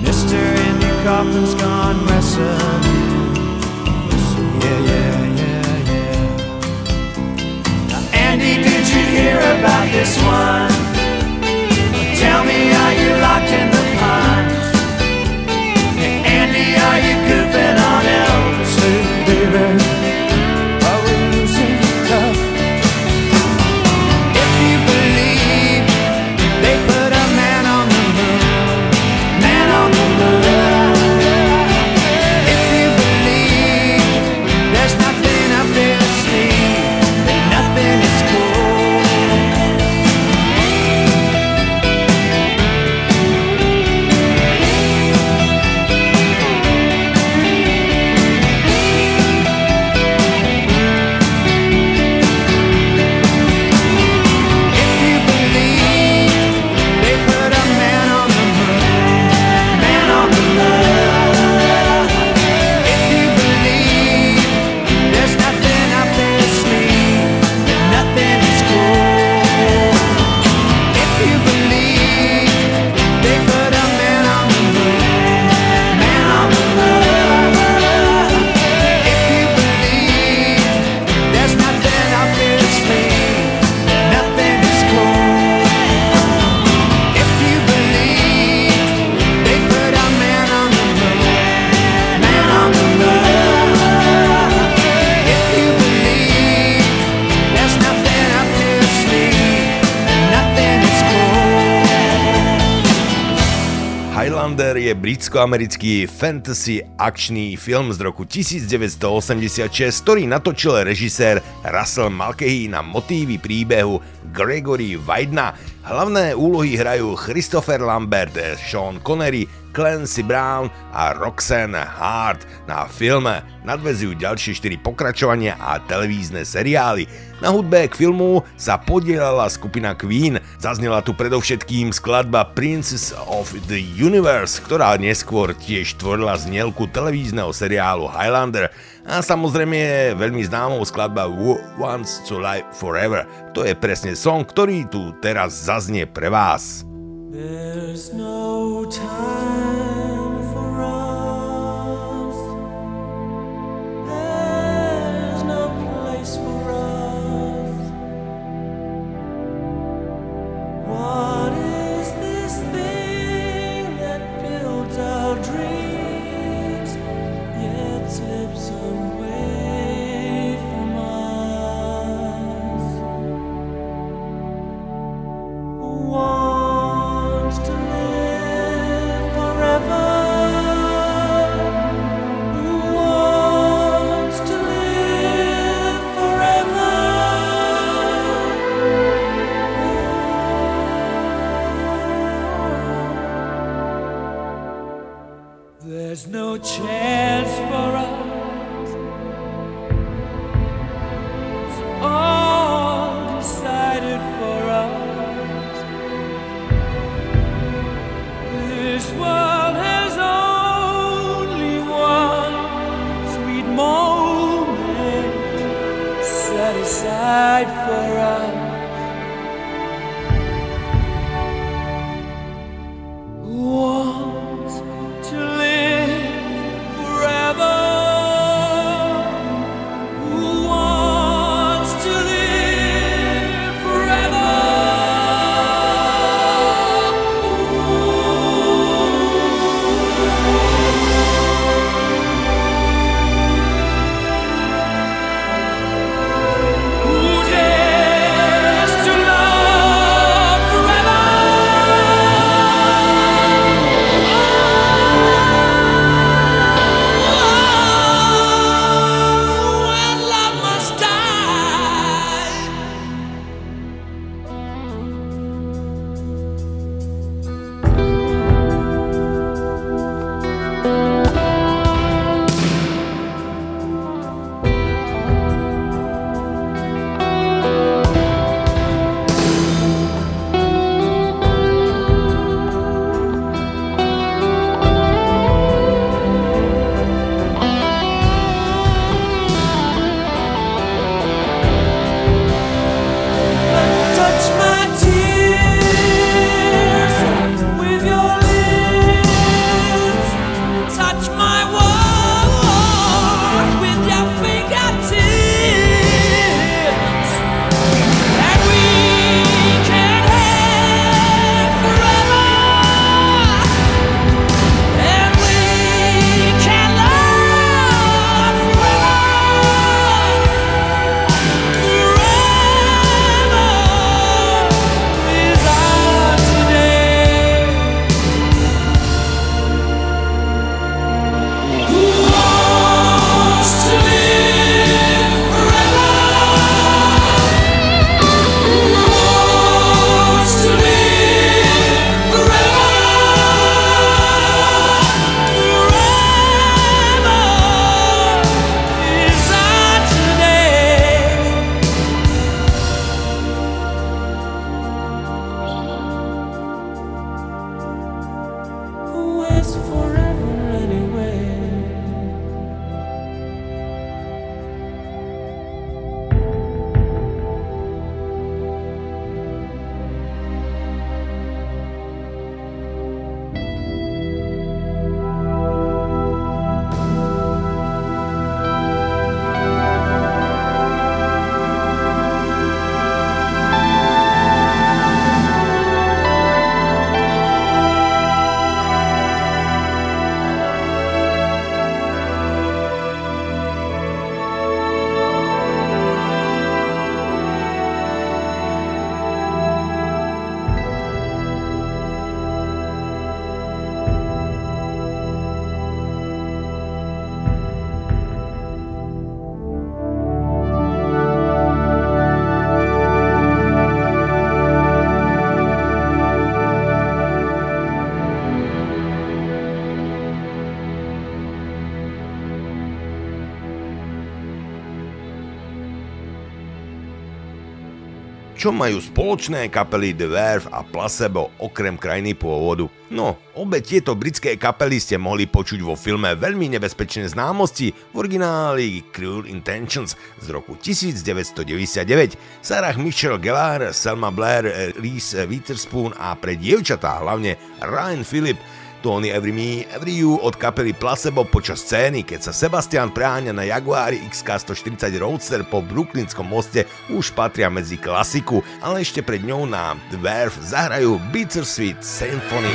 Mister Andy Kaufman's gone wrestling. Yeah, yeah, yeah, yeah. Now Andy, did you hear about this one? Tell me, are you locked in the pond? Hey, Andy, are you goofing on Elvis? Hey, baby, are we losing touch? If you believe they put a man on the moon, man on the moon. If you believe there's nothing up there to see, that nothing is cool. je britsko-americký fantasy akčný film z roku devätnásťstoosemdesiatšesť, ktorý natočil režisér Russell Mulcahy na motívy príbehu Gregory Widena. Hlavné úlohy hrajú Christopher Lambert, Sean Connery, Clancy Brown a Roxanne Hart. Na filme nadväzujú ďalšie štyri pokračovania a televízne seriály. Na hudbe k filmu sa podielala skupina Queen. Zaznela tu predovšetkým skladba Princess of the Universe, ktorá neskôr tiež tvorila znielku televízneho seriálu Highlander. A samozrejme je veľmi známou skladba Who Wants to Live Forever. To je presne song, ktorý tu teraz zaznie pre vás. There's no time for us, there's no place for us, what is this thing that builds our dreams, yet slips away from us? What Čo majú spoločné kapely The Verve a Placebo okrem krajiny pôvodu? No, obe tieto britské kapely ste mohli počuť vo filme Veľmi nebezpečné známosti v origináli Cruel Intentions z roku devätnásťstodeväťdesiatdeväť. Sarah Michelle Gellar, Selma Blair, Reese Witherspoon a pre dievčatá hlavne Ryan Phillippe, Tony Every Me, Every You od kapely Placebo počas scény, keď sa Sebastian preháňa na Jaguari iks ká stoštyridsať Roadster po Brooklynskom moste, už patria medzi klasiku, ale ešte pred ňou nám The Verve zahrajú Bittersweet Symphony.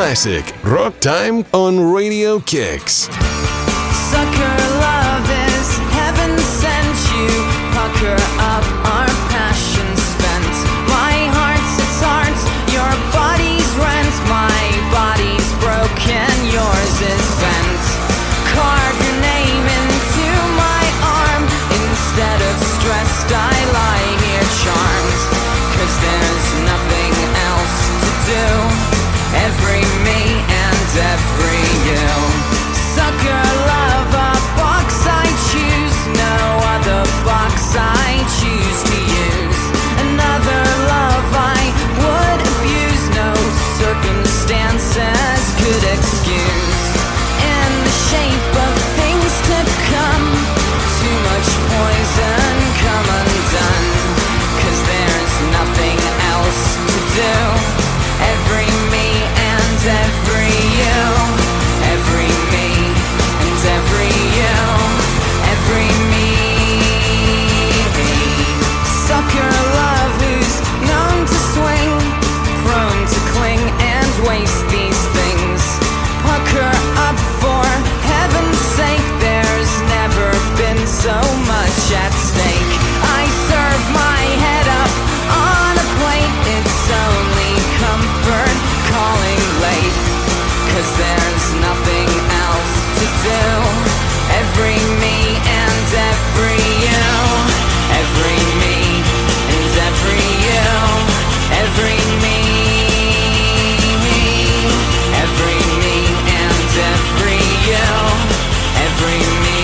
classic. Rock time on Radio Kicks. Sucker love is heaven sent you. Pucker up our passion spent. My heart's its hearts, your body's rent. My body's broken, yours is bent. Carve your name into my arm. Instead of stressed, I lie here charmed. Cause there's nothing else to do. Every me and every you. Sucker love, a box I choose. No other box I choose to use. Another love I would abuse. No circumstances could excuse. In the shape of things to come. Too much poison come undone. Cause there's nothing else to do. Every me and every you. Every me and every you. Every me. Sucker love who's known to swing, prone to cling and waste these things. Pucker up for heaven's sake. There's never been so much at stake. I serve my head up on a plate. It's only comfort calling late. Cause there's nothing else to do. Every me and every you. Every me and every you. Every me. Every me and every you. Every me.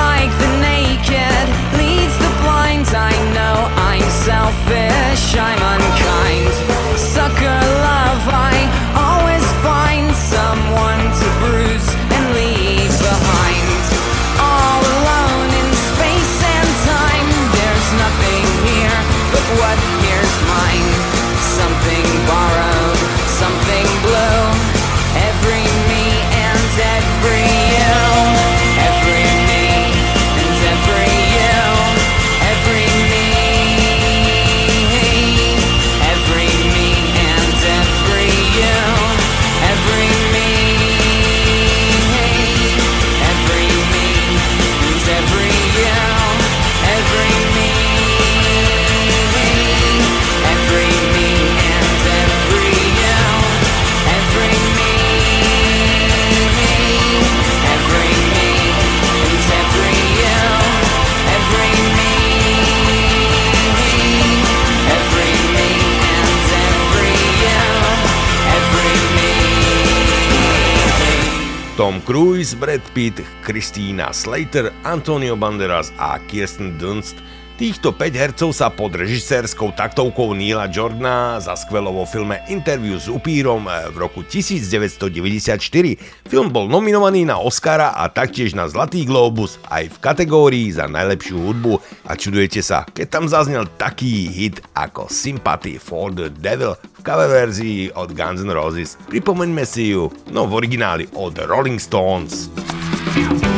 Like the naked leads the blind. I know I'm selfish, I'm unkind. Sucker love, I always find someone to bruise and leave behind. All alone in space and time. There's nothing here, but what here's mine. Something borrowed, something blue. Every me and every you. Tom Cruise, Brad Pitt, Christina Slater, Antonio Banderas a Kirsten Dunst. Týchto päť hercov sa pod režisérskou taktovkou Neila Jordana zaskvelo vo filme Interview s upírom v roku devätnásťstodeväťdesiatštyri. Film bol nominovaný na Oscara a taktiež na Zlatý glóbus aj v kategórii za najlepšiu hudbu. A čudujete sa, keď tam zaznel taký hit ako Sympathy for the Devil v cover verzii od Guns N' Roses. Pripomeňme si ju, no v origináli od Rolling Stones. Well, it takes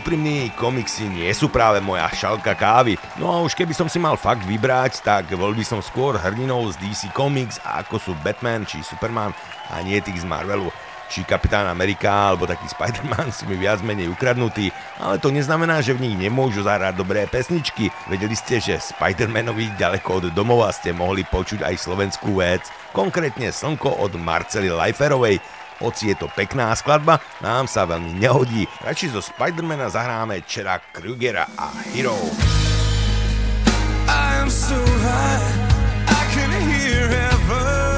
úprimný, komiksy nie sú práve moja šalka kávy. No a už keby som si mal fakt vybrať, tak volil by som skôr hrdinov z dé cé Comics, ako sú Batman či Superman, a nie tých z Marvelu. Či Kapitán Amerika, alebo taký Spider-Man sú mi viac menej ukradnutí, ale to neznamená, že v nich nemôžu zahrať dobré pesničky. Vedeli ste, že Spider-Manovi ďaleko od domova ste mohli počuť aj slovenskú vec, konkrétne Slnko od Marcely Leiferovej. Hoci je to pekná skladba, nám sa veľmi nehodí. Radšej zo Spider-Mana zahráme Chera Krugera a Hero. I am so high, I can hear heaven.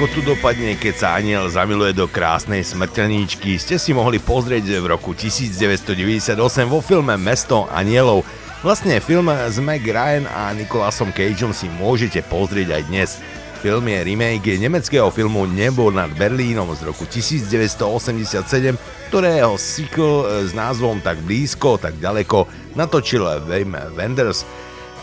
Ako tu dopadne, keď sa aniel zamiluje do krásnej smrteľníčky, ste si mohli pozrieť v roku devätnásťstodeväťdesiatosem vo filme Mesto anielov. Vlastne film s Meg Ryan a Nicolasom Cageom si môžete pozrieť aj dnes. Film je remake nemeckého filmu Nebo nad Berlínom z roku devätnásťstoosemdesiatsedem, ktorého sequel s názvom Tak blízko, tak ďaleko natočil Wim Wenders.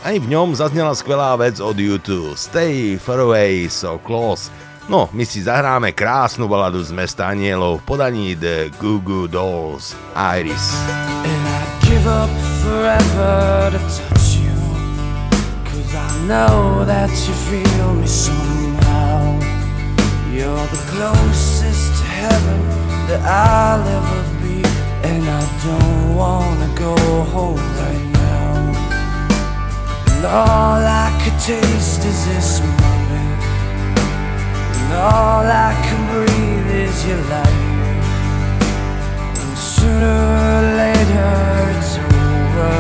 Aj v ňom zaznela skvelá vec od YouTube Stay Far Away So Close. No, my si zahráme krásnu baladu z Mesta anielov v podaní The Goo Goo Dolls, Iris. And I'd give up forever to touch you, cause I know that you feel me somehow. You're the closest to heaven that I'll ever be, and I don't wanna go home right now. And all I could taste is this moment, all I can breathe is your life. And sooner or later it's over,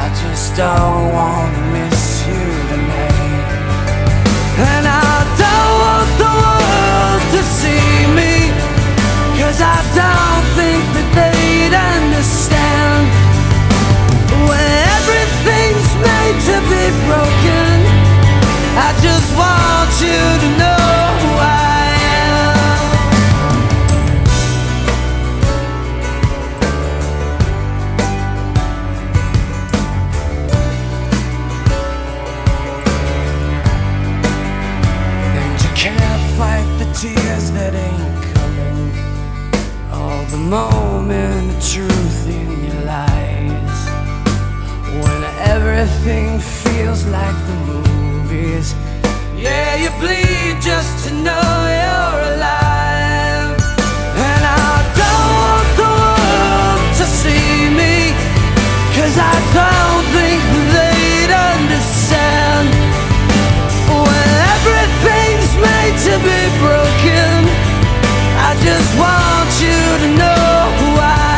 I just don't want to miss you tonight. And I don't want the world to see me, cause I don't think that they'd understand. When everything's made to be broken, I just want you to know who I am. And you can't fight the tears that ain't coming, moment of truth in your lies. When everything feels like the movies. Yeah, you bleed just to know you're alive. And I don't want the world to see me, 'cause I don't think they'd understand. When everything's made to be broken, I just want you to know who I am.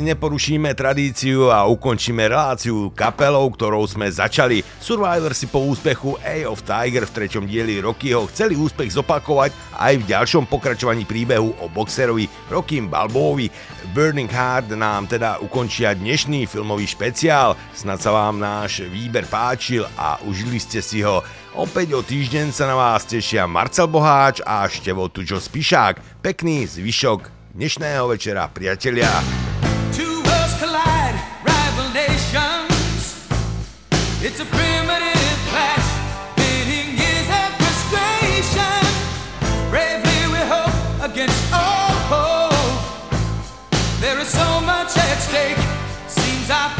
Neporušíme tradíciu a ukončíme reláciu kapelou, ktorou sme začali. Survivor si po úspechu Eye of Tiger v treťom dieli Rockyho chceli úspech zopakovať aj v ďalšom pokračovaní príbehu o boxerovi Rockym Balbovi. Burning Heart nám teda ukončia dnešný filmový špeciál. Snad sa vám náš výber páčil a užili ste si ho. Opäť o týždeň sa na vás tešia Marcel Boháč a Števo Tučo Spišák. Pekný zvyšok dnešného večera, priatelia. It's a primitive clash, pitting years and frustration. Bravely we hope against all hope. There is so much at stake, seems our